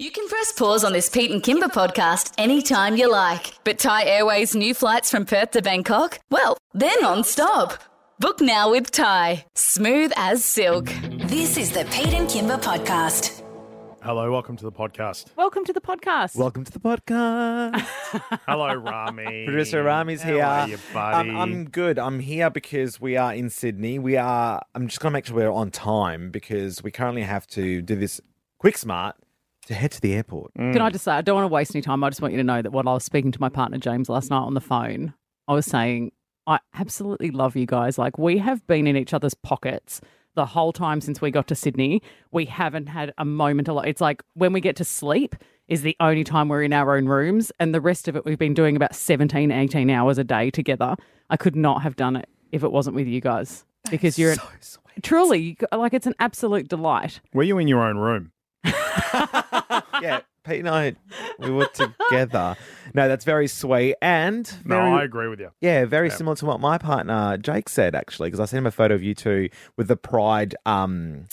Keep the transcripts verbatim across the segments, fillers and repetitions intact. You can press pause on this Pete and Kymba podcast anytime you like. But Thai Airways' new flights from Perth to Bangkok, well, they're non-stop. Book now with Thai. Smooth as silk. This is the Pete and Kymba podcast. Hello, welcome to the podcast. Welcome to the podcast. Welcome to the podcast. Hello, Rami. Producer Rami's How here. How are you, buddy? Um, I'm good. I'm here because we are in Sydney. We are, I'm just going to make sure we're on time because we currently have to do this quick smart to head to the airport. Mm. Can I just say, I don't want to waste any time. I just want you to know that while I was speaking to my partner, James, last night on the phone, I was saying, I absolutely love you guys. Like, we have been in each other's pockets the whole time since we got to Sydney. We haven't had a moment. It's like when we get to sleep is the only time we're in our own rooms. And the rest of it, we've been doing about seventeen, eighteen hours a day together. I could not have done it if it wasn't with you guys. That because you're so an, sweet. Truly, like, it's an absolute delight. Were you in your own room? Yeah, Pete and I, we were together. No, that's very sweet. And very, no, I agree with you. Yeah, very yeah. similar to what my partner Jake said, actually, because I sent him a photo of you two with the pride. Um,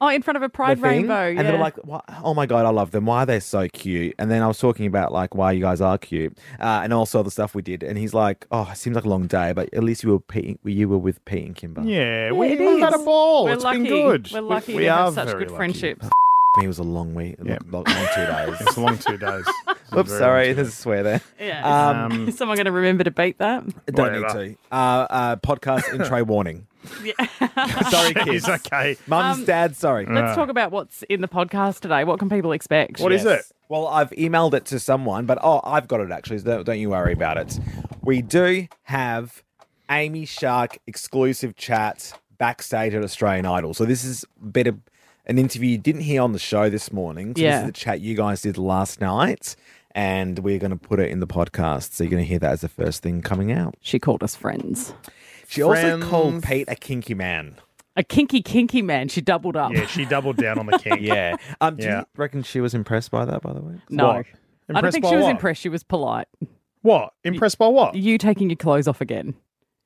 oh, in front of a pride rainbow. Yeah. And they were like, what? Oh my God, I love them. Why are they so cute? And then I was talking about like why you guys are cute uh, and also the stuff we did. And he's like, oh, it seems like a long day, but at least you were Pete, you were with Pete and Kymba. Yeah, yeah we, we've had a ball. We're it's lucky. been good. We're lucky we, we have such good lucky. friendships. It was a long week, yeah. long, long two days. It's a long two days. Oops, sorry, there's a swear there. Yeah, um, is someone going to remember to beat that? Don't whatever. need to. Uh, uh, podcast intro warning. Yeah. Sorry, kids. Okay. Mums, um, dads, sorry. Let's uh. talk about what's in the podcast today. What can people expect? What yes. is it? Well, I've emailed it to someone, but oh, I've got it actually. So don't you worry about it. We do have Amy Shark exclusive chat backstage at Australian Idol. So this is a bit of an interview you didn't hear on the show this morning. So yeah. This is the chat you guys did last night, and we're going to put it in the podcast. So you're going to hear that as the first thing coming out. She called us friends. She friends. also called Pete a kinky man. A kinky, kinky man. She doubled up. Yeah, she doubled down on the kink. yeah. Um, do yeah. you reckon she was impressed by that, by the way? No. What? Impressed I don't think by she was what? impressed. She was polite. What? Impressed by what? You taking your clothes off again.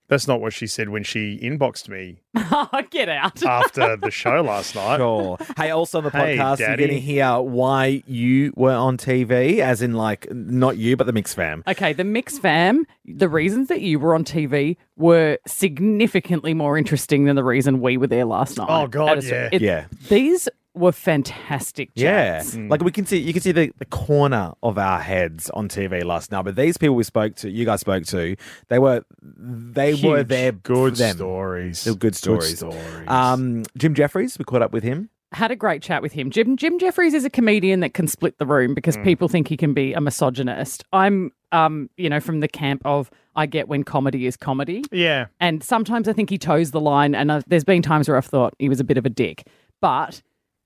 That's not what she said when she inboxed me. Oh, get out. After the show last night. Sure. Hey, also on the podcast, hey, you're going to hear why you were on T V, as in, like, not you, but the Mix Fam. Okay, the Mix Fam, the reasons that you were on T V were significantly more interesting than the reason we were there last night. Oh, God, yeah. It, yeah. These were fantastic chats. Yeah. Mm. Like, we can see, you can see the, the corner of our heads on T V last night, but these people we spoke to, you guys spoke to, they were, they Huge, were there good them. stories. They were good stories. Good stories. Um, Jim Jefferies, we caught up with him. Had a great chat with him. Jim Jim Jefferies is a comedian that can split the room because mm. people think he can be a misogynist. I'm, um, you know, from the camp of I get when comedy is comedy. Yeah. And sometimes I think he toes the line, and I, there's been times where I've thought he was a bit of a dick. But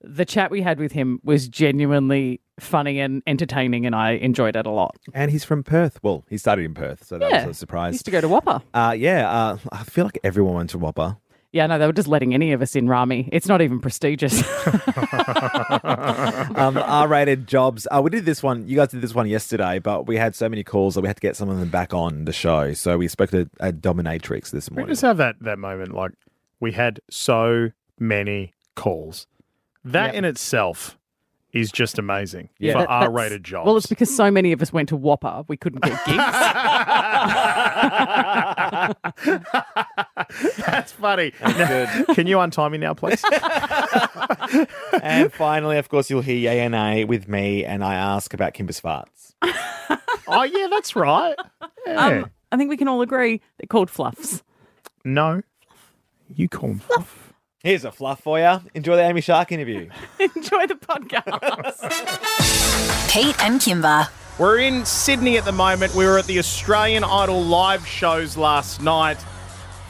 the chat we had with him was genuinely funny and entertaining, and I enjoyed it a lot. And he's from Perth. Well, he started in Perth, so that yeah. was a surprise. He used to go to Whopper. Uh, yeah, uh, I feel like everyone went to Whopper. Yeah, no, they were just letting any of us in, Rami. It's not even prestigious. um, R-rated jobs. Uh, we did this one. You guys did this one yesterday, but we had so many calls that we had to get some of them back on the show. So we spoke to a dominatrix this morning. We just have that, that moment. Like, we had so many calls. That yep. in itself is just amazing yeah, for that, R-rated jobs. Well, it's because so many of us went to Whopper, we couldn't get gigs. That's funny. That's now, good. Can you untime me now, please? And finally, of course, you'll hear Yay and Nay with me, and I ask about Kymba's farts. Oh, yeah, that's right. Yeah. Um, I think we can all agree they're called fluffs. No, you call them fluff. fluff. Here's a fluff for you. Enjoy the Amy Shark interview. Enjoy the podcast. Pete and Kymba. We're in Sydney at the moment. We were at the Australian Idol live shows last night.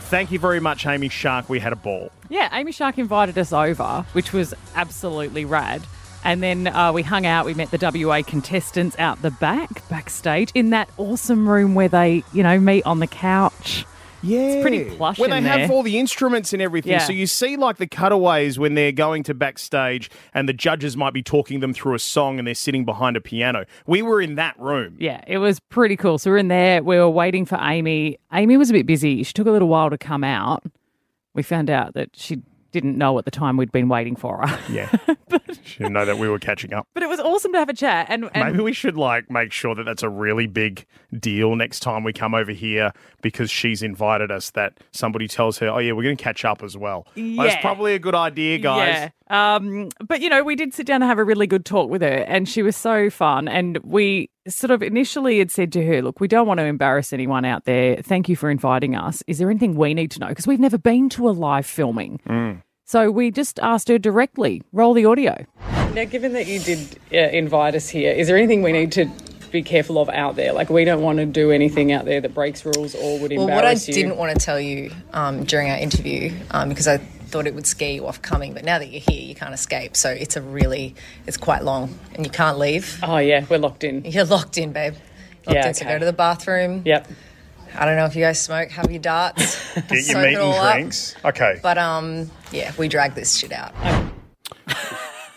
Thank you very much, Amy Shark. We had a ball. Yeah, Amy Shark invited us over, which was absolutely rad. And then uh, we hung out. We met the W A contestants out the back, backstage, in that awesome room where they, you know, meet on the couch. Yeah. It's pretty plush in there. Where they have all the instruments and everything. Yeah. So you see like the cutaways when they're going to backstage and the judges might be talking them through a song and they're sitting behind a piano. We were in that room. Yeah, it was pretty cool. So we're in there. We were waiting for Amy. Amy was a bit busy. She took a little while to come out. We found out that she'd didn't know at the time we'd been waiting for her. Yeah. But, she didn't know that we were catching up. But it was awesome to have a chat. And, and maybe we should like make sure that that's a really big deal next time we come over here because she's invited us that somebody tells her, oh, yeah, we're going to catch up as well. Yeah. That's probably a good idea, guys. Yeah. Um, but, you know, we did sit down and have a really good talk with her and she was so fun. And we sort of initially had said to her, look, we don't want to embarrass anyone out there. Thank you for inviting us. Is there anything we need to know? Because we've never been to a live filming. Mm. So we just asked her directly, roll the audio. Now, given that you did uh, invite us here, is there anything we need to be careful of out there? Like, we don't want to do anything out there that breaks rules or would embarrass you. Well, what I you. didn't want to tell you um, during our interview, um, because I thought it would scare you off coming, but now that you're here, you can't escape. So it's a really, it's quite long and you can't leave. Oh, yeah, we're locked in. You're locked in, babe. Locked yeah, in, okay. So go to the bathroom. Yep. I don't know if you guys smoke, have your darts. Get your meat and drinks. Up. Okay. But, um, yeah, we drag this shit out.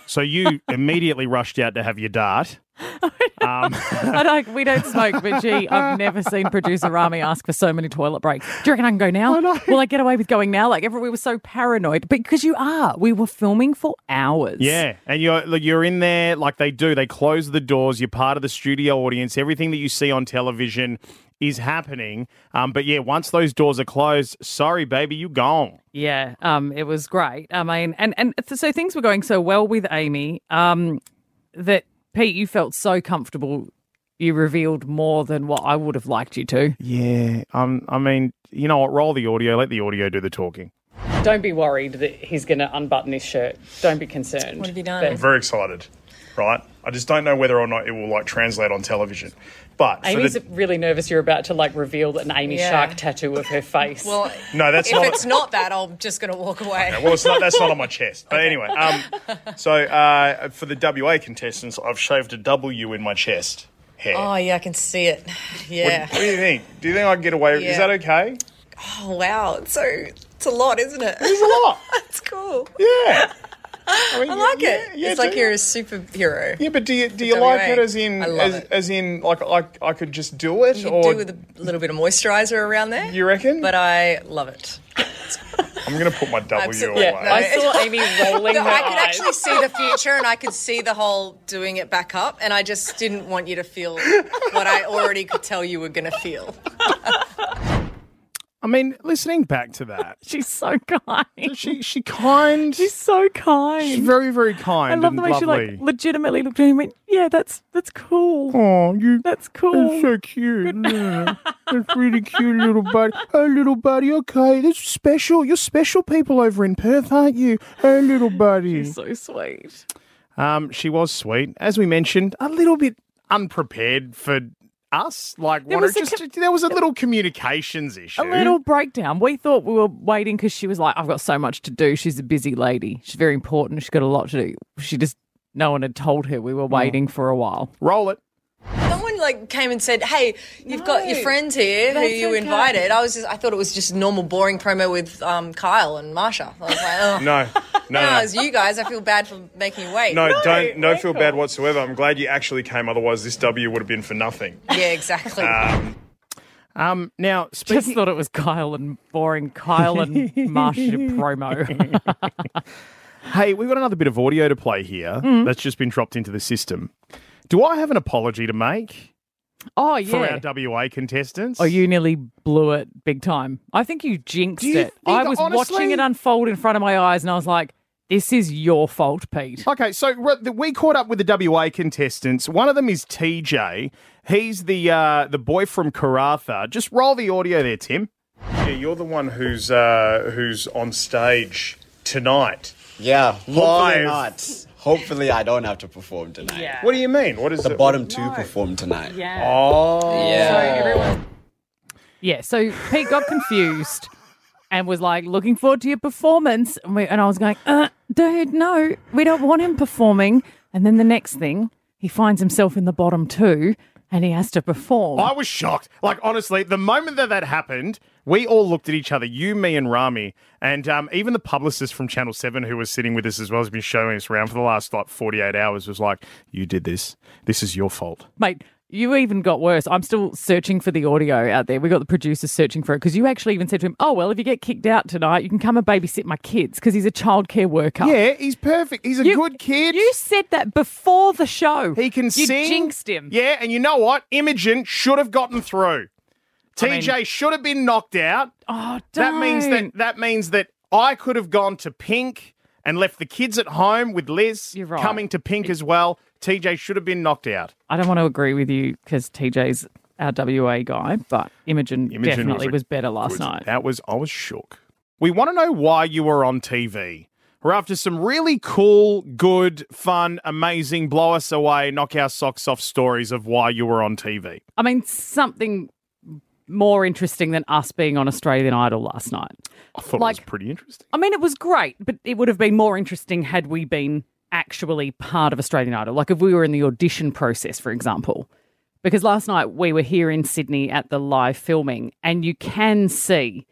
So you immediately rushed out to have your dart. um. I don't, we don't smoke, but gee, I've never seen producer Rami ask for so many toilet breaks. Do you reckon I can go now? I Will I get away with going now? Like, every, we were so paranoid. Because you are. We were filming for hours. Yeah. And you're, you're in there like they do. They close the doors. You're part of the studio audience. Everything that you see on television is happening. Um, but, yeah, once those doors are closed, sorry, baby, you gone. Yeah, um, it was great. I mean, and, and so things were going so well with Amy um, that, Pete, you felt so comfortable you revealed more than what I would have liked you to. Yeah, um, I mean, you know what, roll the audio, let the audio do the talking. Don't be worried that he's going to unbutton his shirt. Don't be concerned. What have you done? I'm very excited, right? I just don't know whether or not it will, like, translate on television. But Amy's so that, really nervous you're about to, like, reveal an Amy yeah. Shark tattoo of her face. Well, no, that's if not, it's not that, I'm just going to walk away. Okay, well, it's not, that's not on my chest. But okay. anyway, um, so uh, for the W A contestants, I've shaved a W in my chest hair. Oh, yeah, I can see it. Yeah. What, what do you think? Do you think I can get away? Yeah. Is that okay? Oh, wow. It's, so, it's a lot, isn't it? It's a lot. It's cool. Yeah. I, mean, I like yeah, it. Yeah, it's like you're a superhero. Yeah, but do you do you W A. Like it as in as, it. as in like I I could just do it? You or do with a little bit of moisturiser around there. You reckon? But I love it. I'm going to put my W Absolutely. away. Yeah, I saw Amy rolling no, her I could eyes. actually see the future and I could see the whole doing it back up and I just didn't want you to feel what I already could tell you were going to feel. I mean, listening back to that. She's so kind. She she kind. She's so kind. She's very, very kind. I love the way lovely. she like legitimately looked at him and went, yeah, that's that's cool. Oh, you that's cool. That's so cute. Yeah. That's really cute, little buddy. Oh, little buddy, okay. That's special. You're special people over in Perth, aren't you? Oh, little buddy. She's so sweet. Um, she was sweet. As we mentioned, a little bit unprepared for us, like there was, just, com- there was a little communications issue. A little breakdown. We thought we were waiting because she was like, I've got so much to do. She's a busy lady. She's very important. She's got a lot to do. She just, no one had told her we were waiting mm. for a while. Roll it. Someone like came and said, hey, you've no, got your friends here who you okay. invited. I was just, I thought it was just normal boring promo with um, Kyle and Marsha. I was like, oh. No. No, no, no. As you guys, I feel bad for making you wait. No, no don't no feel cool. bad whatsoever. I'm glad you actually came. Otherwise, this W would have been for nothing. Yeah, exactly. Um, um, now, speaking... just thought it was Kyle and boring Kyle and Marsha promo. Hey, we've got another bit of audio to play here mm. that's just been dropped into the system. Do I have an apology to make? Oh, yeah. For our W A contestants. Oh, you nearly blew it big time. I think you jinxed you it. I was honestly... watching it unfold in front of my eyes and I was like, this is your fault, Pete. Okay, so we caught up with the W A contestants. One of them is T J. He's the uh, the boy from Karratha. Just roll the audio there, Tim. Yeah, you're the one who's uh, who's on stage tonight. Yeah, live. Not. Hopefully, I don't have to perform tonight. Yeah. What do you mean? What is the it? bottom two no. perform tonight? Yeah. Oh, yeah. So everyone. Yeah. So Pete got confused and was like, "Looking forward to your performance," and, we, and I was going, uh, "Dude, no, we don't want him performing." And then the next thing, he finds himself in the bottom two, and he has to perform. I was shocked. Like honestly, the moment that that happened. We all looked at each other, you, me, and Rami, and um, even the publicist from Channel seven who was sitting with us as well has been showing us around for the last like forty-eight hours was like, you did this. This is your fault. Mate, You even got worse. I'm still searching for the audio out there. We got the producers searching for it because you actually even said to him, oh, well, if you get kicked out tonight, you can come and babysit my kids because he's a childcare worker. Yeah, he's perfect. He's a you, good kid. You said that before the show. He can you sing. You jinxed him. Yeah, and you know what? Imogen should have gotten through. T J I mean, should have been knocked out. Oh, don't. That means that, that means that I could have gone to Pink and left the kids at home with Liz You're right. coming to Pink it, as well. T J should have been knocked out. I don't want to agree with you because T J's our W A guy, but Imogen, Imogen definitely was, was better last was, night. That was, I was shook. We want to know why you were on T V. We're after some really cool, good, fun, amazing, blow us away, knock our socks off stories of why you were on T V. I mean, something more interesting than us being on Australian Idol last night. I thought like, it was pretty interesting. I mean, it was great, but it would have been more interesting had we been actually part of Australian Idol, like if we were in the audition process, for example, because last night we were here in Sydney at the live filming and you can see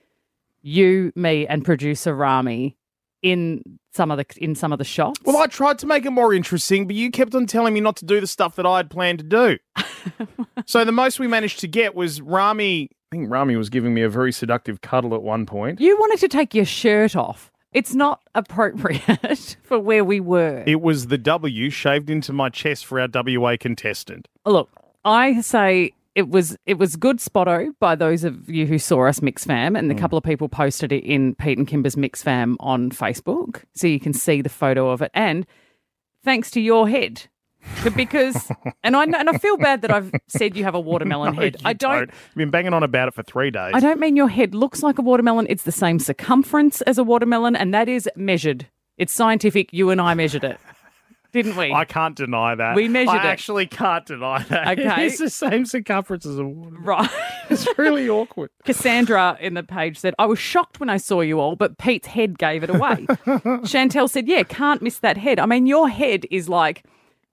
you, me and producer Rami in some of the in some of the shots. Well, I tried to make it more interesting, but you kept on telling me not to do the stuff that I had planned to do. So the most we managed to get was Rami. I think Rami was giving me a very seductive cuddle at one point. You wanted to take your shirt off. It's not appropriate for where we were. It was the W shaved into my chest for our W A contestant. Look, I say it was it was good spotto by those of you who saw us Mix Fam, and a mm. couple of people posted it in Pete and Kymba's Mix Fam on Facebook, so you can see the photo of it. And thanks to your head, because and I and I feel bad that I've said you have a watermelon no, head. I don't. I've been banging on about it for three days. I don't mean your head looks like a watermelon. It's the same circumference as a watermelon, and that is measured. It's scientific. You and I measured it. Didn't we? I can't deny that. We measured I it. I actually can't deny that. Okay. It's the same circumference as a watermelon. Right. It's really awkward. Cassandra in the page said, I was shocked when I saw you all, but Pete's head gave it away. Chantel said, yeah, can't miss that head. I mean, your head is like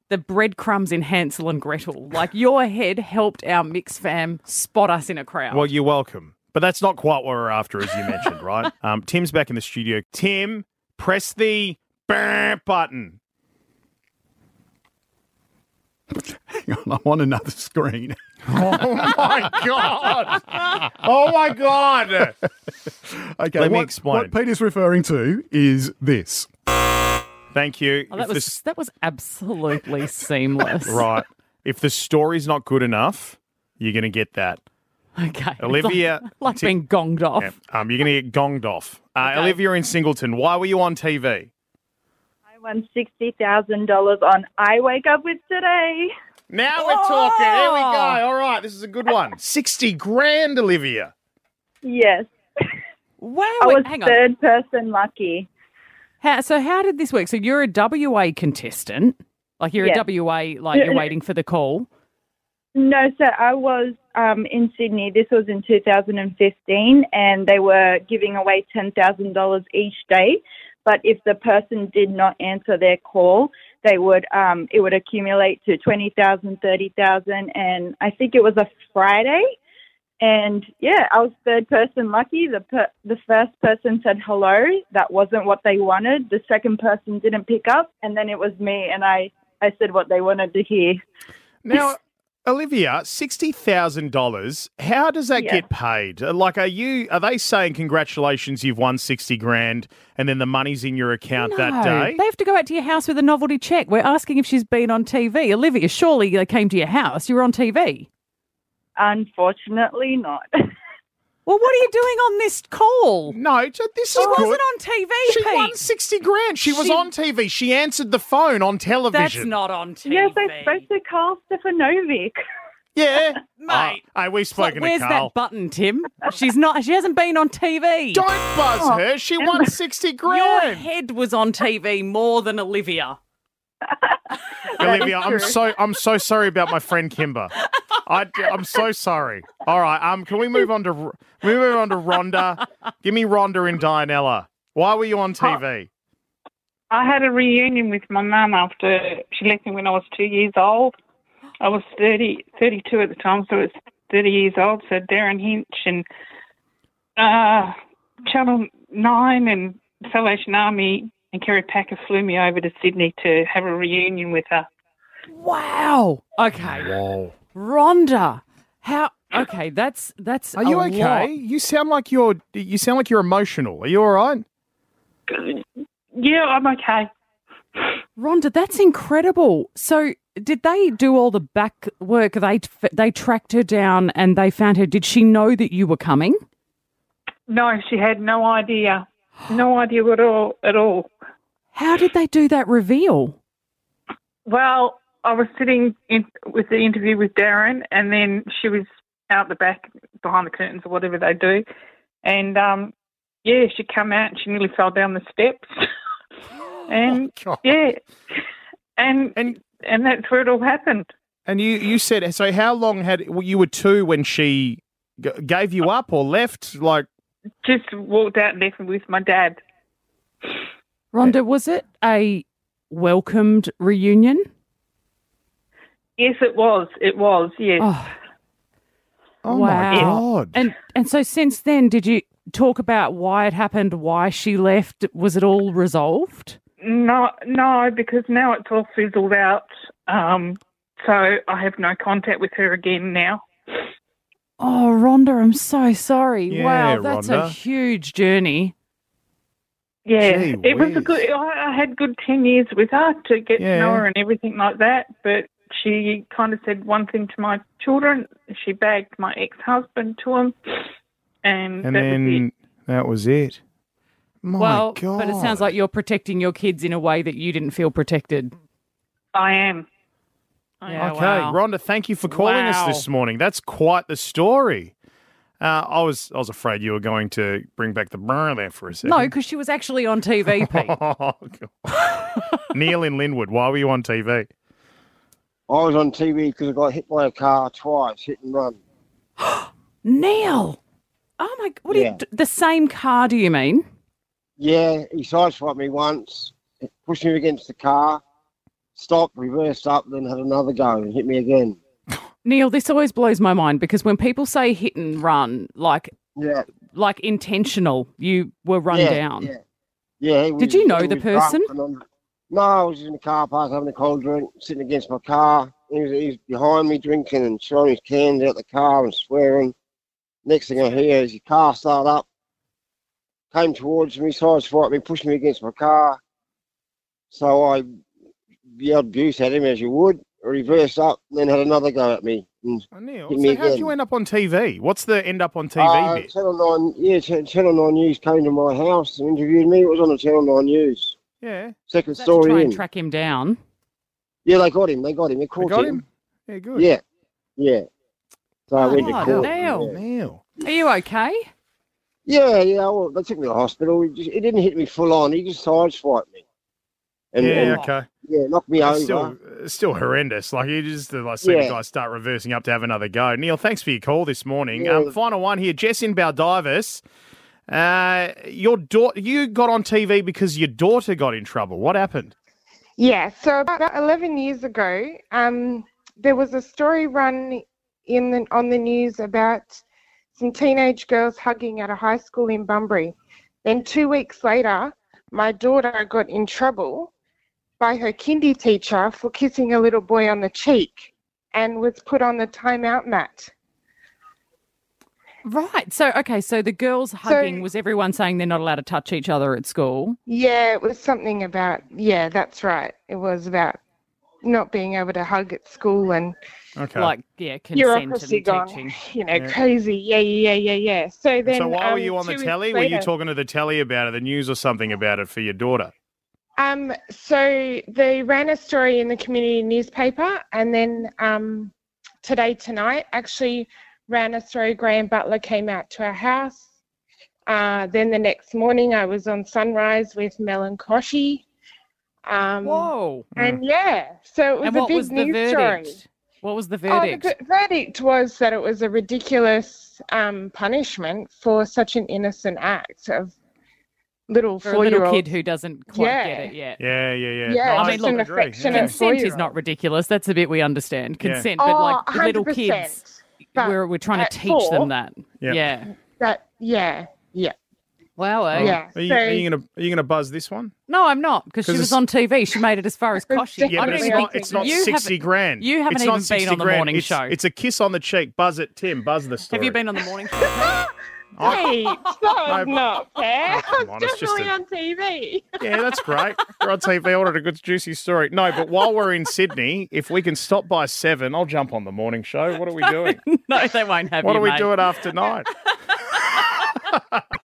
the breadcrumbs in Hansel and Gretel. Like, your head helped our Mix Fam spot us in a crowd. Well, you're welcome. But that's not quite what we're after, as you mentioned, right? Um, Tim's back in the studio. Tim, press the button. Hang on, I want another screen. Oh, my God. Oh, my God. Okay, Let what, me explain. What Pete is referring to is this. Thank you. Oh, that, was, the... that was absolutely seamless. Right. If the story's not good enough, you're going to get that. Okay. Olivia. Like, like t- being gonged off. Yeah. Um, you're going to get gonged off. Uh, okay. Olivia in Singleton, why were you on T V? Won sixty thousand dollars on I Wake Up With Today. Now we're oh! talking. Here we go. All right. This is a good one. sixty grand, Olivia. Yes. Wow. I was Hang third on. person lucky. How, so how did this work? So you're a W A contestant. Like you're yes. a W A, like you're waiting for the call. No, so I was um, in Sydney. This was in two thousand fifteen and they were giving away ten thousand dollars each day. But if the person did not answer their call, they would um, it would accumulate to twenty thousand dollars, thirty thousand dollars, and I think it was a Friday. And, yeah, I was third person lucky. The per- the first person said hello. That wasn't what they wanted. The second person didn't pick up, and then it was me, and I, I said what they wanted to hear. Now, Olivia, sixty thousand dollars, how does that yeah. get paid? Like, are you are they saying, congratulations, you've won sixty grand, and then the money's in your account no, that day? They have to go out to your house with a novelty check. We're asking if she's been on T V. Olivia, surely they came to your house. You were on T V. Unfortunately not. Well, what are you doing on this call? No, this is She good. wasn't on T V, She Pete. won sixty grand. She, she was on T V. She answered the phone on television. That's not on T V. Yes, I spoke to Karl Stefanovic. Yeah. Mate. Oh, hey, we've spoken like, to Karl. Where's that button, Tim? She's not. She hasn't been on T V. Don't buzz oh, her. She won sixty grand. Your head was on T V more than Olivia. Olivia, I'm so I'm so sorry about my friend Kymba. I, I'm so sorry. All right, um, can we move on to we move on to Rhonda? Give me Rhonda and Dianella. Why were you on T V? I had a reunion with my mum after she left me when I was two years old. I was thirty, thirty-two at the time, so it's thirty years old. So Darren Hinch and uh, Channel Nine and Salvation Army and Kerry Packer flew me over to Sydney to have a reunion with her. Wow. Okay. Wow. Rhonda, how? Okay, that's that's. Are you okay? Lot. You sound like you're. You sound like you're emotional. Are you all right? Yeah, I'm okay. Rhonda, that's incredible. So, did they do all the back work? They they tracked her down and they found her. Did she know that you were coming? No, she had no idea. No idea at all. At all. How did they do that reveal? Well, I was sitting in, with the interview with Darren, and then she was out the back behind the curtains or whatever they do. And, um, yeah, she came out and she nearly fell down the steps. and, oh, yeah, and, and and that's where it all happened. And you, you said, so how long had, well, you were two when she g- gave you up or left? Like, just walked out and left with my dad. Rhonda, was it a welcomed reunion? Yes, it was. It was, yes. Oh, oh wow. My God. And and so since then, did you talk about why it happened, why she left? Was it all resolved? No, no, because now it's all fizzled out. Um, so I have no contact with her again now. Oh, Rhonda, I'm so sorry. Yeah, wow, that's Rhonda. A huge journey. Yeah, gee it whiz. Was a good. I had good ten years with her to get yeah. to know her and everything like that. But she kind of said one thing to my children. She bagged my ex-husband to him, and, and that then was it. that was it. My well, God. But it sounds like you're protecting your kids in a way that you didn't feel protected. I am. Yeah, okay, wow. Rhonda, thank you for calling wow. us this morning. That's quite the story. Uh, I was I was afraid you were going to bring back the brr there for a second. No, because she was actually on T V, Pete. Oh, Neil in Linwood, why were you on T V? I was on T V because I got hit by a car twice, hit and run. Neil! Oh, my God. What yeah. do you, the same car, do you mean? Yeah, he sideswiped me once, pushed me against the car, stopped, reversed up, then had another go and hit me again. Neil, this always blows my mind because when people say hit and run, like yeah. like intentional, you were run yeah, down. Yeah, yeah. Was, did you know the person? No, I was in the car park having a cold drink, sitting against my car. He was, he was behind me drinking and throwing his cans out the car and swearing. Next thing I hear is his car started up, came towards me, sideswiped me, pushed me against my car. So I yelled abuse at him as you would. Reversed up, and then had another go at me. And oh, Neil, hit me so again. How did you end up on T V? What's the end up on T V uh, bit? Channel Nine, yeah, Channel Nine News came to my house and interviewed me. It was on the Channel Nine News. Yeah. Second so story in. Try and track him down. Yeah, they got him. They got him. They caught they got him. him. Yeah, good. Yeah. Yeah. So I went to court. Neil. Yeah. Neil. Are you okay? Yeah, yeah. Well, they took me to the hospital. He, just, he didn't hit me full on. He just sideswiped me. And yeah, then, okay. Yeah, knocked me it's over. Still, it's still horrendous. Like, you just like, see yeah. the guy start reversing up to have another go. Neil, thanks for your call this morning. Yeah. Um, final one here. Jess in Baldivis. Uh, your daughter, you got on T V because your daughter got in trouble. What happened? Yeah, so about eleven years ago, um, there was a story run in the, on the news about some teenage girls hugging at a high school in Bunbury. Then two weeks later, my daughter got in trouble by her kindy teacher for kissing a little boy on the cheek and was put on the timeout mat. Right. So, okay, so the girls hugging, so, was everyone saying they're not allowed to touch each other at school? Yeah, it was something about, yeah, that's right. It was about not being able to hug at school and okay. like, yeah, consent and teaching. Gone, you know, yeah. crazy. Yeah, yeah, yeah, yeah. So then. So why um, were you on the telly? Later, were you talking to the telly about it, the news or something about it for your daughter? Um, so they ran a story in the community newspaper, and then um, Today Tonight actually ran a story. Graham Butler came out to our house. Uh, then the next morning I was on Sunrise with Mel and Koshy. Um, Whoa. And yeah, so it was and a big news verdict? story. What was the verdict? Oh, the verdict was that it was a ridiculous um, punishment for such an innocent act of little for four-year-old. A little kid who doesn't quite yeah. get it yet. Yeah, yeah, yeah. yeah no, I mean, look, an affectionate yeah. consent is not ridiculous. That's a bit we understand. Consent, yeah. but like oh, little kids, we're, we're trying to teach four, them that. Yeah. yeah. That, yeah, yeah. Wow. Oh, yeah. Are you, so, are you gonna are you gonna buzz this one? No, I'm not, because she was on T V. She made it as far as Koshi. Yeah, but it's not, it's not sixty grand. You haven't it's even been on the grand. morning it's, show. It's a kiss on the cheek. Buzz it, Tim. Buzz the story. Have you been on the morning show? Hey, that was not fair. Oh, I was definitely on T V. Yeah, that's great. We're on T V. I wanted a good juicy story. No, but while we're in Sydney, if we can stop by seven, I'll jump on the morning show. What are we doing? No, they won't have what you, What are we doing after nine?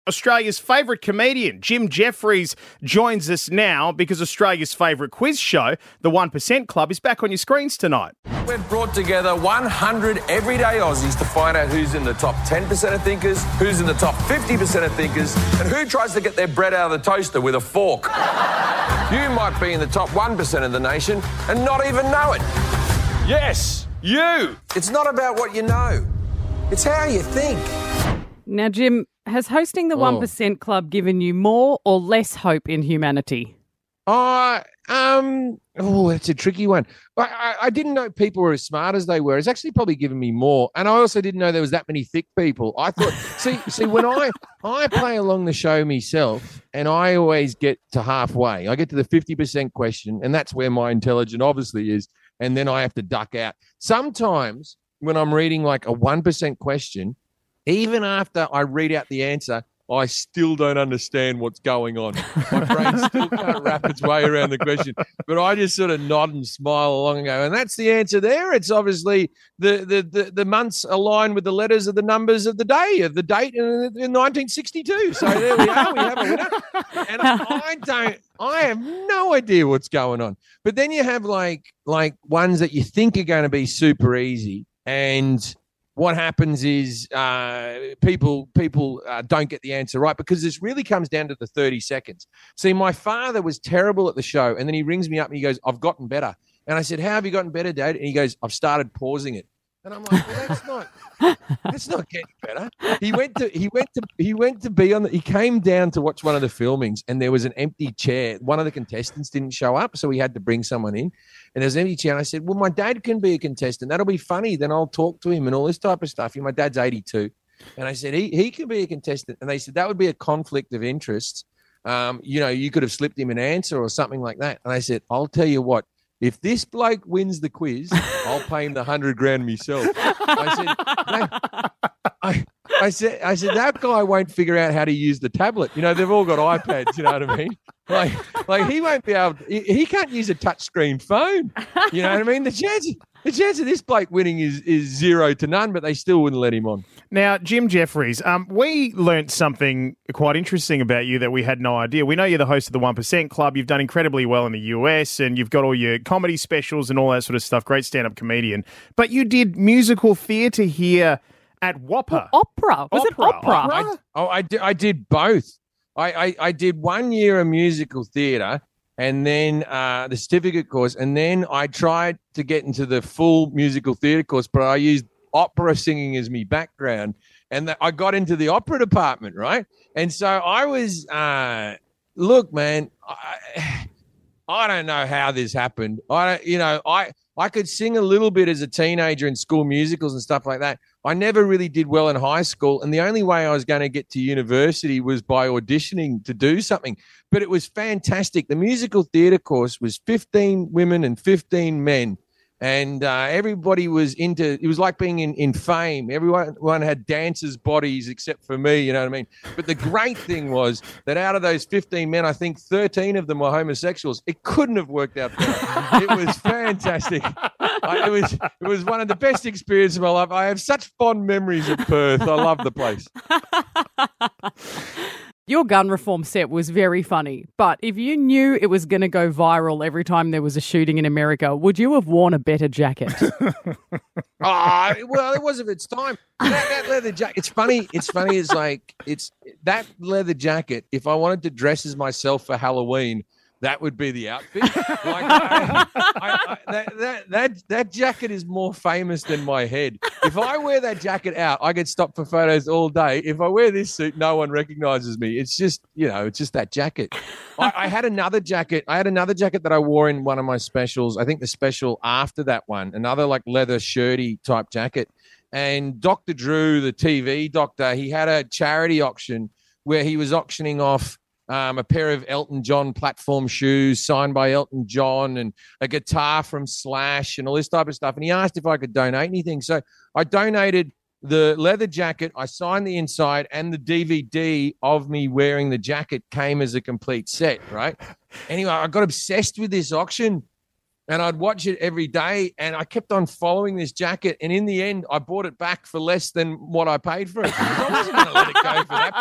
Australia's favourite comedian, Jim Jefferies, joins us now because Australia's favourite quiz show, The one percent Club, is back on your screens tonight. We've brought together one hundred everyday Aussies to find out who's in the top ten percent of thinkers, who's in the top fifty percent of thinkers, and who tries to get their bread out of the toaster with a fork. You might be in the top one percent of the nation and not even know it. Yes, you! It's not about what you know. It's how you think. Now, Jim, has hosting the oh. one percent Club given you more or less hope in humanity? Uh, um, oh, that's a tricky one. I, I, I didn't know people were as smart as they were. It's actually probably given me more. And I also didn't know there was that many thick people. I thought, see, see, when I, I play along the show myself and I always get to halfway. I get to the fifty percent question, and that's where my intelligence obviously is. And then I have to duck out. Sometimes when I'm reading like a one percent question, even after I read out the answer, I still don't understand what's going on. My brain still can't wrap its way around the question. But I just sort of nod and smile along and go, and that's the answer there. It's obviously the the the, the months align with the letters of the numbers of the day, of the date in, in nineteen sixty-two. So there we are. We have a winner. And I don't, I have no idea what's going on. But then you have like like ones that you think are going to be super easy, and what happens is uh, people people uh, don't get the answer right, because this really comes down to the thirty seconds. See, my father was terrible at the show, and then he rings me up and he goes, I've gotten better. And I said, how have you gotten better, Dad? And he goes, I've started pausing it. And I'm like, well, that's not that's not getting better. He went to he went to he went to be on the, he came down to watch one of the filmings, and there was an empty chair. One of the contestants didn't show up, so we had to bring someone in. And there's an empty chair. And I said, well, my dad can be a contestant. That'll be funny. Then I'll talk to him and all this type of stuff. You know, my dad's eighty-two. And I said, he he can be a contestant. And they said, that would be a conflict of interest. Um, you know, you could have slipped him an answer or something like that. And I said, I'll tell you what. If this bloke wins the quiz, I'll pay him the hundred grand myself. I said, no, I, I said, I said that guy won't figure out how to use the tablet. You know, they've all got iPads. You know what I mean? Like, like he won't be able. To, he, he can't use a touchscreen phone. You know what I mean? The chance, the chance of this bloke winning is is zero to none. But they still wouldn't let him on. Now, Jim Jefferies, um, we learnt something quite interesting about you that we had no idea. We know you're the host of the one percent Club. You've done incredibly well in the U S, and you've got all your comedy specials and all that sort of stuff. Great stand-up comedian. But you did musical theatre here at Whopper. Well, opera. Was opera. it opera? opera? I, oh, I did, I did both. I, I, I did one year of musical theatre, and then uh, the certificate course, and then I tried to get into the full musical theatre course, but I used opera singing is my background, and the, I got into the opera department, right? And so I was, uh, look, man, I, I don't know how this happened. I don't, you know, I I could sing a little bit as a teenager in school musicals and stuff like that. I never really did well in high school, and the only way I was going to get to university was by auditioning to do something. But it was fantastic. The musical theatre course was fifteen women and fifteen men. And uh, everybody was into, it was like being in, in Fame. Everyone, everyone had dancers' bodies except for me, you know what I mean? But the great thing was that out of those fifteen men, I think thirteen of them were homosexuals. It couldn't have worked out better. It was fantastic. I, it was it was one of the best experiences of my life. I have such fond memories of Perth. I love the place. Your gun reform set was very funny, but if you knew it was going to go viral every time there was a shooting in America, would you have worn a better jacket? Ah, oh, well, it was of its time. That, that leather jacket. It's funny. It's funny. It's like it's that leather jacket. If I wanted to dress as myself for Halloween, that would be the outfit. Like, I, I, I, that, that that that jacket is more famous than my head. If I wear that jacket out, I get stopped for photos all day. If I wear this suit, no one recognizes me. It's just, you know, it's just that jacket. I, I had another jacket. I had another jacket that I wore in one of my specials. I think the special after that one, another like leather shirty type jacket. And Doctor Drew, the T V doctor, he had a charity auction where he was auctioning off um, a pair of Elton John platform shoes signed by Elton John and a guitar from Slash and all this type of stuff. And he asked if I could donate anything. So I donated the leather jacket. I signed the inside, and the D V D of me wearing the jacket came as a complete set, right? Anyway, I got obsessed with this auction, and I'd watch it every day, and I kept on following this jacket, and in the end, I bought it back for less than what I paid for it. I wasn't going to let it go for that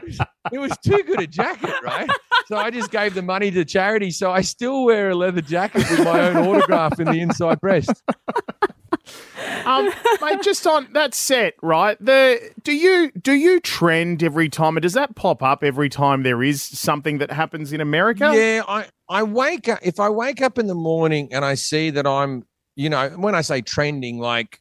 price. It was too good a jacket, right? So I just gave the money to charity, so I still wear a leather jacket with my own autograph in the inside breast. Um, mate, just on that set, right? The do you do you trend every time, or does that pop up every time there is something that happens in America? Yeah, I, I wake up if I wake up in the morning and I see that I'm, you know, when I say trending, like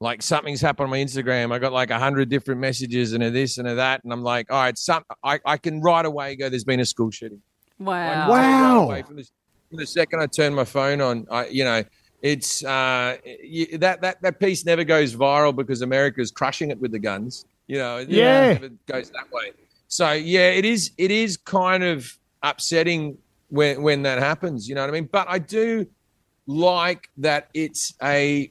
like something's happened on my Instagram. I got like a hundred different messages and a this and a that, and I'm like, all right, some I, I can right away go, there's been a school shooting. Wow, wow! Right away from, the, from the second I turn my phone on, I you know. It's uh, you, that that that piece never goes viral because America's crushing it with the guns, you know. Yeah, it never goes that way. So yeah, it is it is kind of upsetting when when that happens. You know what I mean? But I do like that it's a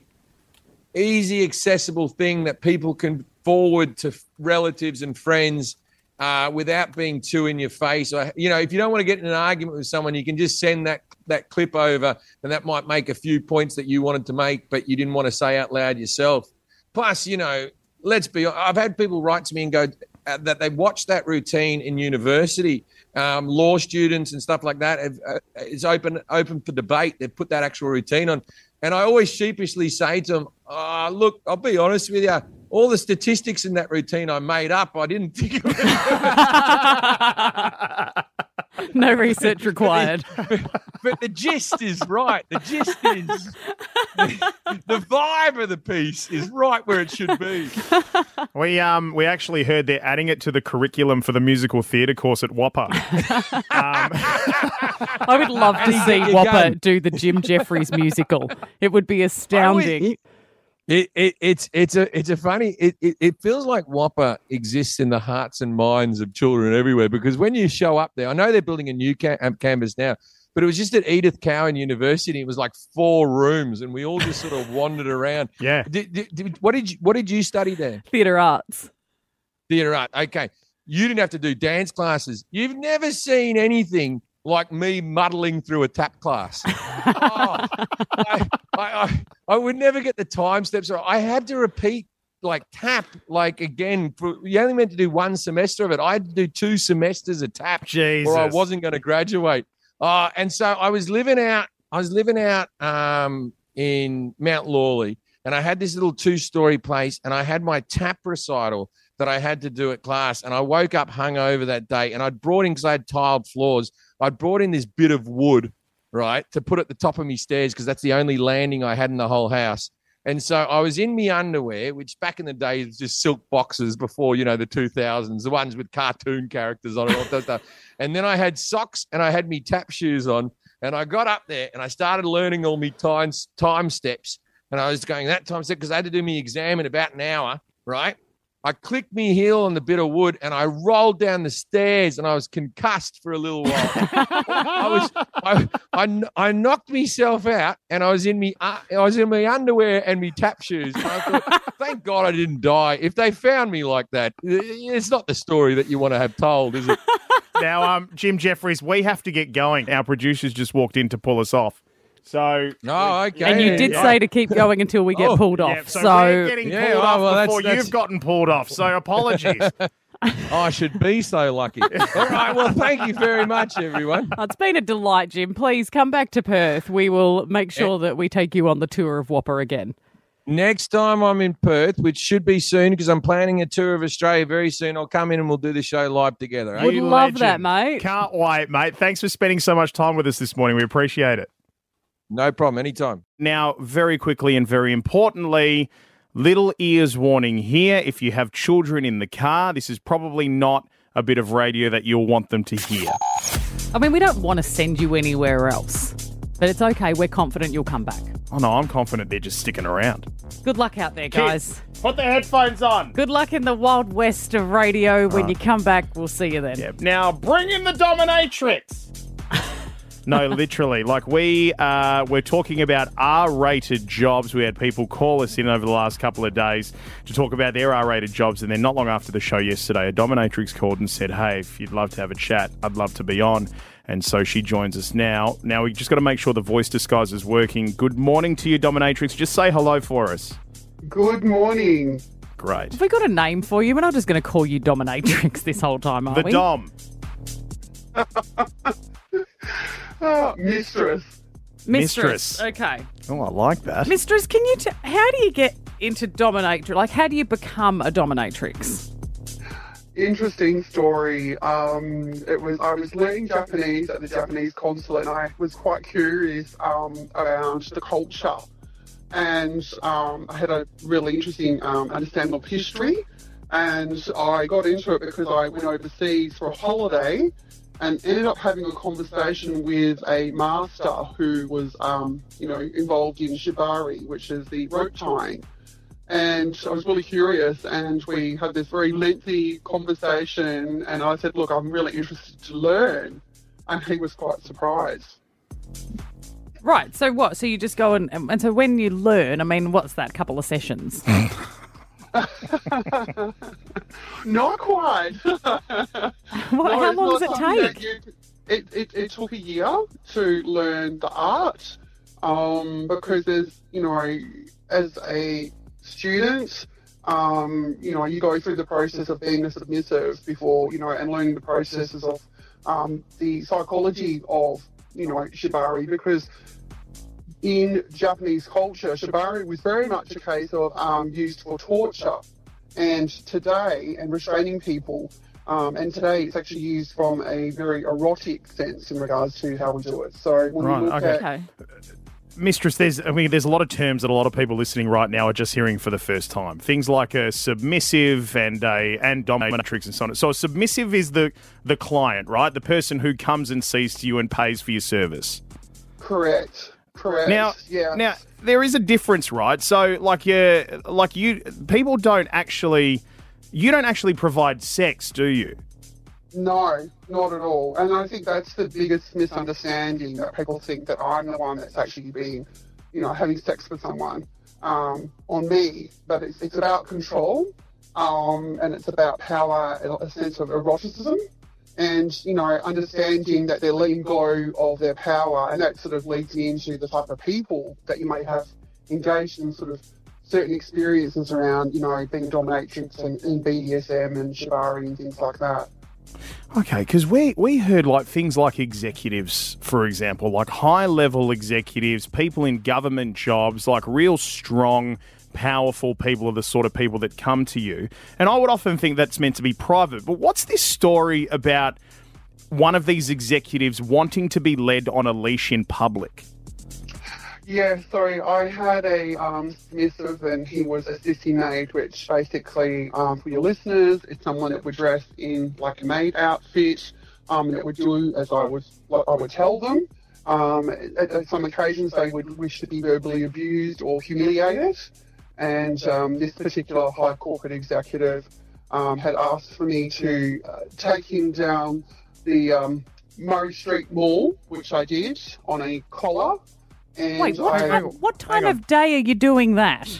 easy, accessible thing that people can forward to relatives and friends uh, without being too in your face. Or, you know, if you don't want to get in an argument with someone, you can just send that. that clip over, and that might make a few points that you wanted to make but you didn't want to say out loud yourself. Plus, you know, let's be honest, I've had people write to me and go uh, that they watched that routine in university. Um, law students and stuff like that have, uh, is open open for debate. They've put that actual routine on. And I always sheepishly say to them, oh, look, I'll be honest with you, all the statistics in that routine I made up, I didn't think of it. No research required. But the, but the gist is right. The gist is the, the vibe of the piece is right where it should be. We um we actually heard they're adding it to the curriculum for the musical theatre course at Whopper. um, I would love to see Whopper go. do the Jim Jefferies musical. It would be astounding. Would, it, it it's it's a it's a funny. It, it it feels like Whopper exists in the hearts and minds of children everywhere, because when you show up there, I know they're building a new cam- campus now, but it was just at Edith Cowan University. It was like four rooms, and we all just sort of wandered around. Yeah. Did, did, did, what did you What did you study there? Theatre arts. Theatre art. Okay. You didn't have to do dance classes. You've never seen anything like me muddling through a tap class. oh, I, I, I, I would never get the time steps. I had to repeat like tap, like again, for, you only meant to do one semester of it. I had to do two semesters of tap Jesus. or I wasn't going to graduate. Uh, and so I was living out, I was living out um, in Mount Lawley, and I had this little two story place, and I had my tap recital that I had to do at class. And I woke up hungover that day, and I'd brought in, because I had tiled floors, I'd brought in this bit of wood, right, to put at the top of me stairs, because that's the only landing I had in the whole house. And so I was in me underwear, which back in the day was just silk boxers before, you know, the two thousands, the ones with cartoon characters on it, all that stuff. And then I had socks, and I had me tap shoes on, and I got up there and I started learning all me time, time steps. And I was going that time step because I had to do me exam in about an hour, right? I clicked me heel on the bit of wood, and I rolled down the stairs, and I was concussed for a little while. I was, I, I, I knocked myself out, and I was in me, uh, I was in my underwear and me tap shoes. And I thought, thank God I didn't die. If they found me like that, it's not the story that you want to have told, is it? Now, um, Jim Jefferies, we have to get going. Our producers just walked in to pull us off. So, oh, okay. And you did yeah. say to keep going until we get oh, pulled off. Yeah, so, so we're getting yeah, pulled oh, off well, that's, before that's... you've gotten pulled off. So apologies. I should be so lucky. All right. Well, thank you very much, everyone. Oh, it's been a delight, Jim. Please come back to Perth. We will make sure yeah. that we take you on the tour of Whopper again. Next time I'm in Perth, which should be soon because I'm planning a tour of Australia very soon, I'll come in and we'll do the show live together. Would love legend. that, mate. Can't wait, mate. Thanks for spending so much time with us this morning. We appreciate it. No problem, anytime. Now, very quickly and very importantly, little ears warning here. If you have children in the car, this is probably not a bit of radio that you'll want them to hear. I mean, we don't want to send you anywhere else, but it's okay. We're confident you'll come back. Oh no, I'm confident they're just sticking around. Good luck out there, guys. Kids, put the headphones on. Good luck in the wild west of radio. When uh, you come back, we'll see you then. Yeah. Now bring in the dominatrix. No, literally. Like, we, uh, we're talking about R-rated jobs. We had people call us in over the last couple of days to talk about their R-rated jobs, and then not long after the show yesterday, a dominatrix called and said, hey, if you'd love to have a chat, I'd love to be on. And so she joins us now. Now, we just got to make sure the voice disguise is working. Good morning to you, dominatrix. Just say hello for us. Good morning. Great. Have we got a name for you? We're not just going to call you dominatrix this whole time, are the we? The Dom. Oh, mistress. mistress. Mistress. Okay. Oh, I like that. Mistress, can you? T- how do you get into dominatrix? Like, how do you become a dominatrix? Interesting story. Um, it was I was learning Japanese at the Japanese consulate, and I was quite curious um, around the culture, and um, I had a really interesting um, understanding of history, and I got into it because I went overseas for a holiday. And ended up having a conversation with a master who was, um, you know, involved in shibari, which is the rope tying. And I was really curious, and we had this very lengthy conversation. And I said, "Look, I'm really interested to learn," and he was quite surprised. Right. So what? So you just go and and so when you learn, I mean, what's that? Couple of sessions. Not quite. What, no, how long does it take? You, it, it, it took a year to learn the art um, because there's, you know, as a student, um, you know, you go through the process of being a submissive before, you know, and learning the processes of um, the psychology of, you know, shibari, because in Japanese culture, shibari was very much a case of um, used for torture, and today, and restraining people, um, and today it's actually used from a very erotic sense in regards to how we do it. So when right, we look okay. at... Okay. Mistress, there's I mean, there's a lot of terms that a lot of people listening right now are just hearing for the first time. Things like a submissive and a and dominatrix and so on. So a submissive is the, the client, right? The person who comes and sees to you and pays for your service. Correct. Correct. Now, yes. now there is a difference, right? So, like, you, like you, people don't actually, you don't actually provide sex, do you? No, not at all. And I think that's the biggest misunderstanding, that people think that I'm the one that's actually being, you know, having sex with someone um, on me. But it's it's about control, um, and it's about power, a sense of eroticism. And, you know, understanding that they're letting go of their power, and that sort of leads you into the type of people that you may have engaged in sort of certain experiences around, you know, being dominatrix and, and B D S M and shibari and things like that. Okay, because we, we heard like things like executives, for example, like high-level executives, people in government jobs, like real strong, powerful people are the sort of people that come to you. And I would often think that's meant to be private. But what's this story about one of these executives wanting to be led on a leash in public? Yeah, sorry. I had a um, submissive, and he was a sissy maid, which basically, um, for your listeners, it's someone that would dress in like a maid outfit, um, and it would do as I was, like I would tell them. Um, at, at some occasions, they would wish to be verbally abused or humiliated. And um, this particular high corporate executive um, had asked for me to uh, take him down the um, Murray Street Mall, which I did on a collar. And Wait, what, I, time, what time of day are you doing that?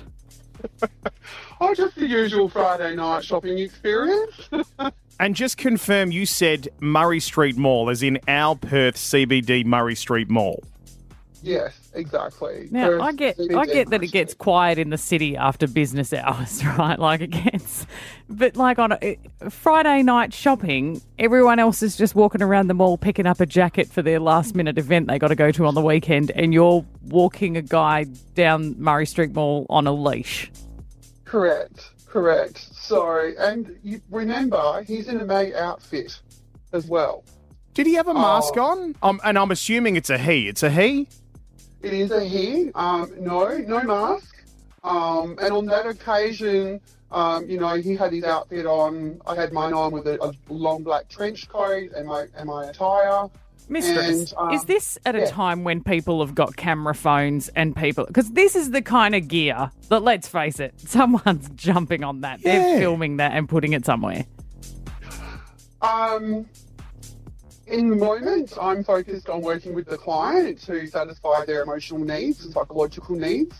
Oh, just the usual Friday night shopping experience. And just confirm, you said Murray Street Mall, as in our Perth C B D Murray Street Mall. Yes, exactly. Now, There's I get I get that it gets quiet in the city after business hours, right? Like it gets, but like on a, Friday night shopping, everyone else is just walking around the mall picking up a jacket for their last minute event they got to go to on the weekend, and you're walking a guy down Murray Street Mall on a leash. Correct, correct. So, and you remember, he's in a maid outfit as well. Did he have a mask oh. on? Um, and I'm assuming it's a he. It's a he? It is a he. Um, no, no mask. Um, and on that occasion, um, you know, he had his outfit on. I had mine on with a, a long black trench coat and my and my attire. Mistress, and, um, is this at yeah. a time when people have got camera phones and people... Because this is the kind of gear that, let's face it, someone's jumping on that. Yeah. They're filming that and putting it somewhere. Um, in the moment, I'm focused on working with the client to satisfy their emotional needs and psychological needs.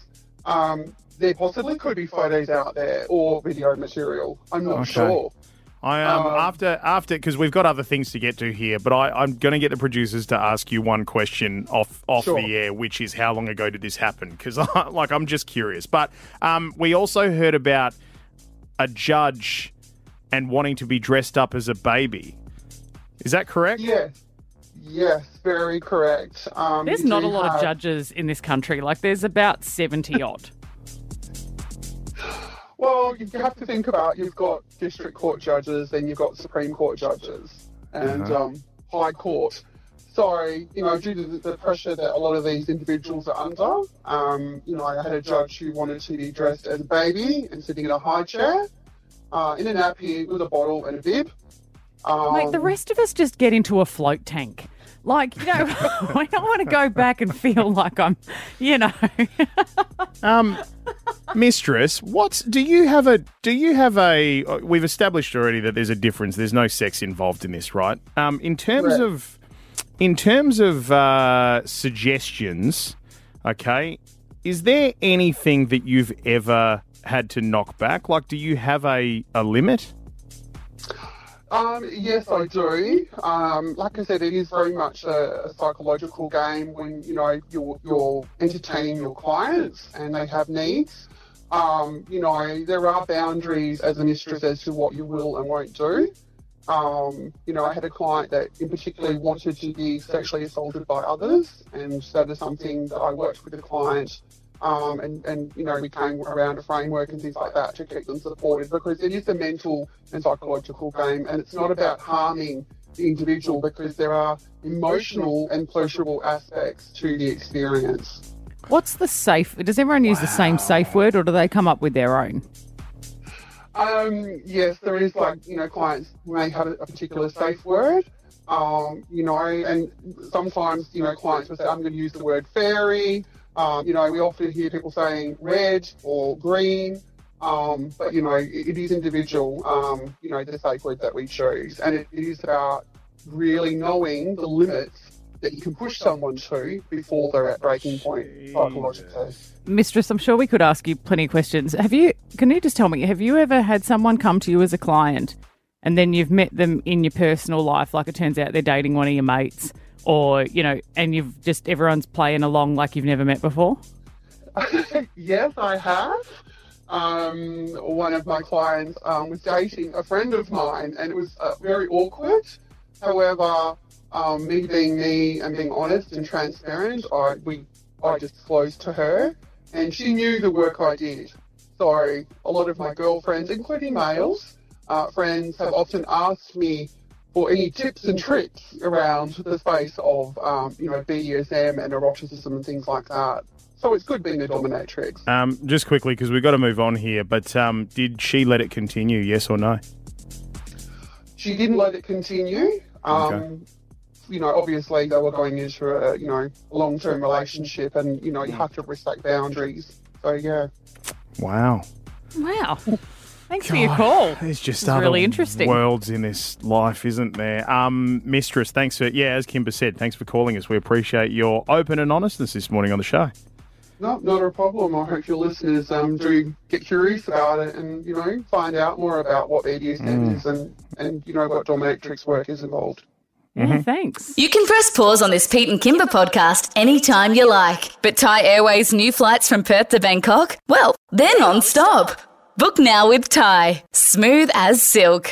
Um, there possibly could be photos out there or video material. I'm not okay. sure. I um, um, after after because we've got other things to get to here, but I, I'm going to get the producers to ask you one question off off sure. the air, which is how long ago did this happen? Because like I'm just curious. But um, we also heard about a judge and wanting to be dressed up as a baby. Is that correct? Yes, yes, very correct. Um, there's not a lot have... of judges in this country. Like there's about seventy odd. Well, you have to think about, you've got district court judges, then you've got Supreme Court judges and uh-huh. um, High Court. So, you know, due to the pressure that a lot of these individuals are under, um, you know, I had a judge who wanted to be dressed as a baby and sitting in a high chair, uh, in a nappy with a bottle and a bib. Um, Mate, the rest of us just get into a float tank. Like, you know, I don't want to go back and feel like I'm, you know. um, mistress, what's do you have a do you have a? We've established already that there's a difference. There's no sex involved in this, right? Um, in terms right. of, in terms of uh, suggestions, okay, is there anything that you've ever had to knock back? Like, do you have a, a limit? Um, yes, I do. Um, like I said, it is very much a, a psychological game when, you know, you're, you're entertaining your clients and they have needs. Um, you know, there are boundaries as a mistress as to what you will and won't do. Um, you know, I had a client that in particular wanted to be sexually assaulted by others, and that is something that I worked with a client um, and, and, you know, we came around a framework and things like that to keep them supported, because it is a mental and psychological game, and it's not about harming the individual, because there are emotional and pleasurable aspects to the experience. What's the safe? Does everyone use wow. the same safe word, or do they come up with their own? Um, yes, there is, like, you know, clients may have a particular safe word. Um, you know, and sometimes, you know, clients will say, I'm going to use the word fairy. Um, you know, we often hear people saying red or green, um, but, you know, it, it is individual, um, you know, the safe word that we choose. And it, it is about really knowing the limits that you can push someone to before they're at breaking point psychologically. Mistress, I'm sure we could ask you plenty of questions. Have you, can you just tell me, have you ever had someone come to you as a client and then you've met them in your personal life, like it turns out they're dating one of your mates? Or, you know, and you've just, everyone's playing along like you've never met before? Yes, I have. Um, one of my clients um, was dating a friend of mine, and it was uh, very awkward. However, um, me being me and being honest and transparent, I, we, I disclosed to her, and she knew the work I did. So a lot of my girlfriends, including males, uh, friends have often asked me or any tips and tricks around the space of, um, you know, B D S M and eroticism and things like that. So it's good being a dominatrix. Um, just quickly, because we've got to move on here, but um, did she let it continue, yes or no? She didn't let it continue. Um, okay. You know, obviously they were going into a, you know, long-term relationship, and, you know, you have to respect boundaries. So, yeah. Wow. Wow. Thanks God, for your call. There's just it's other really interesting. worlds in this life, isn't there? Um, mistress, thanks for, yeah, as Kymba said, thanks for calling us. We appreciate your open and honestness this morning on the show. No, not a problem. I hope your listeners um, do get curious about it and, you know, find out more about what B D S M mm. is and, and, you know, what dominatrix work is involved. Mm-hmm. Yeah, thanks. You can press pause on this Pete and Kymba podcast anytime you like. But Thai Airways' new flights from Perth to Bangkok, well, they're non-stop. Book now with Thai. Smooth as silk.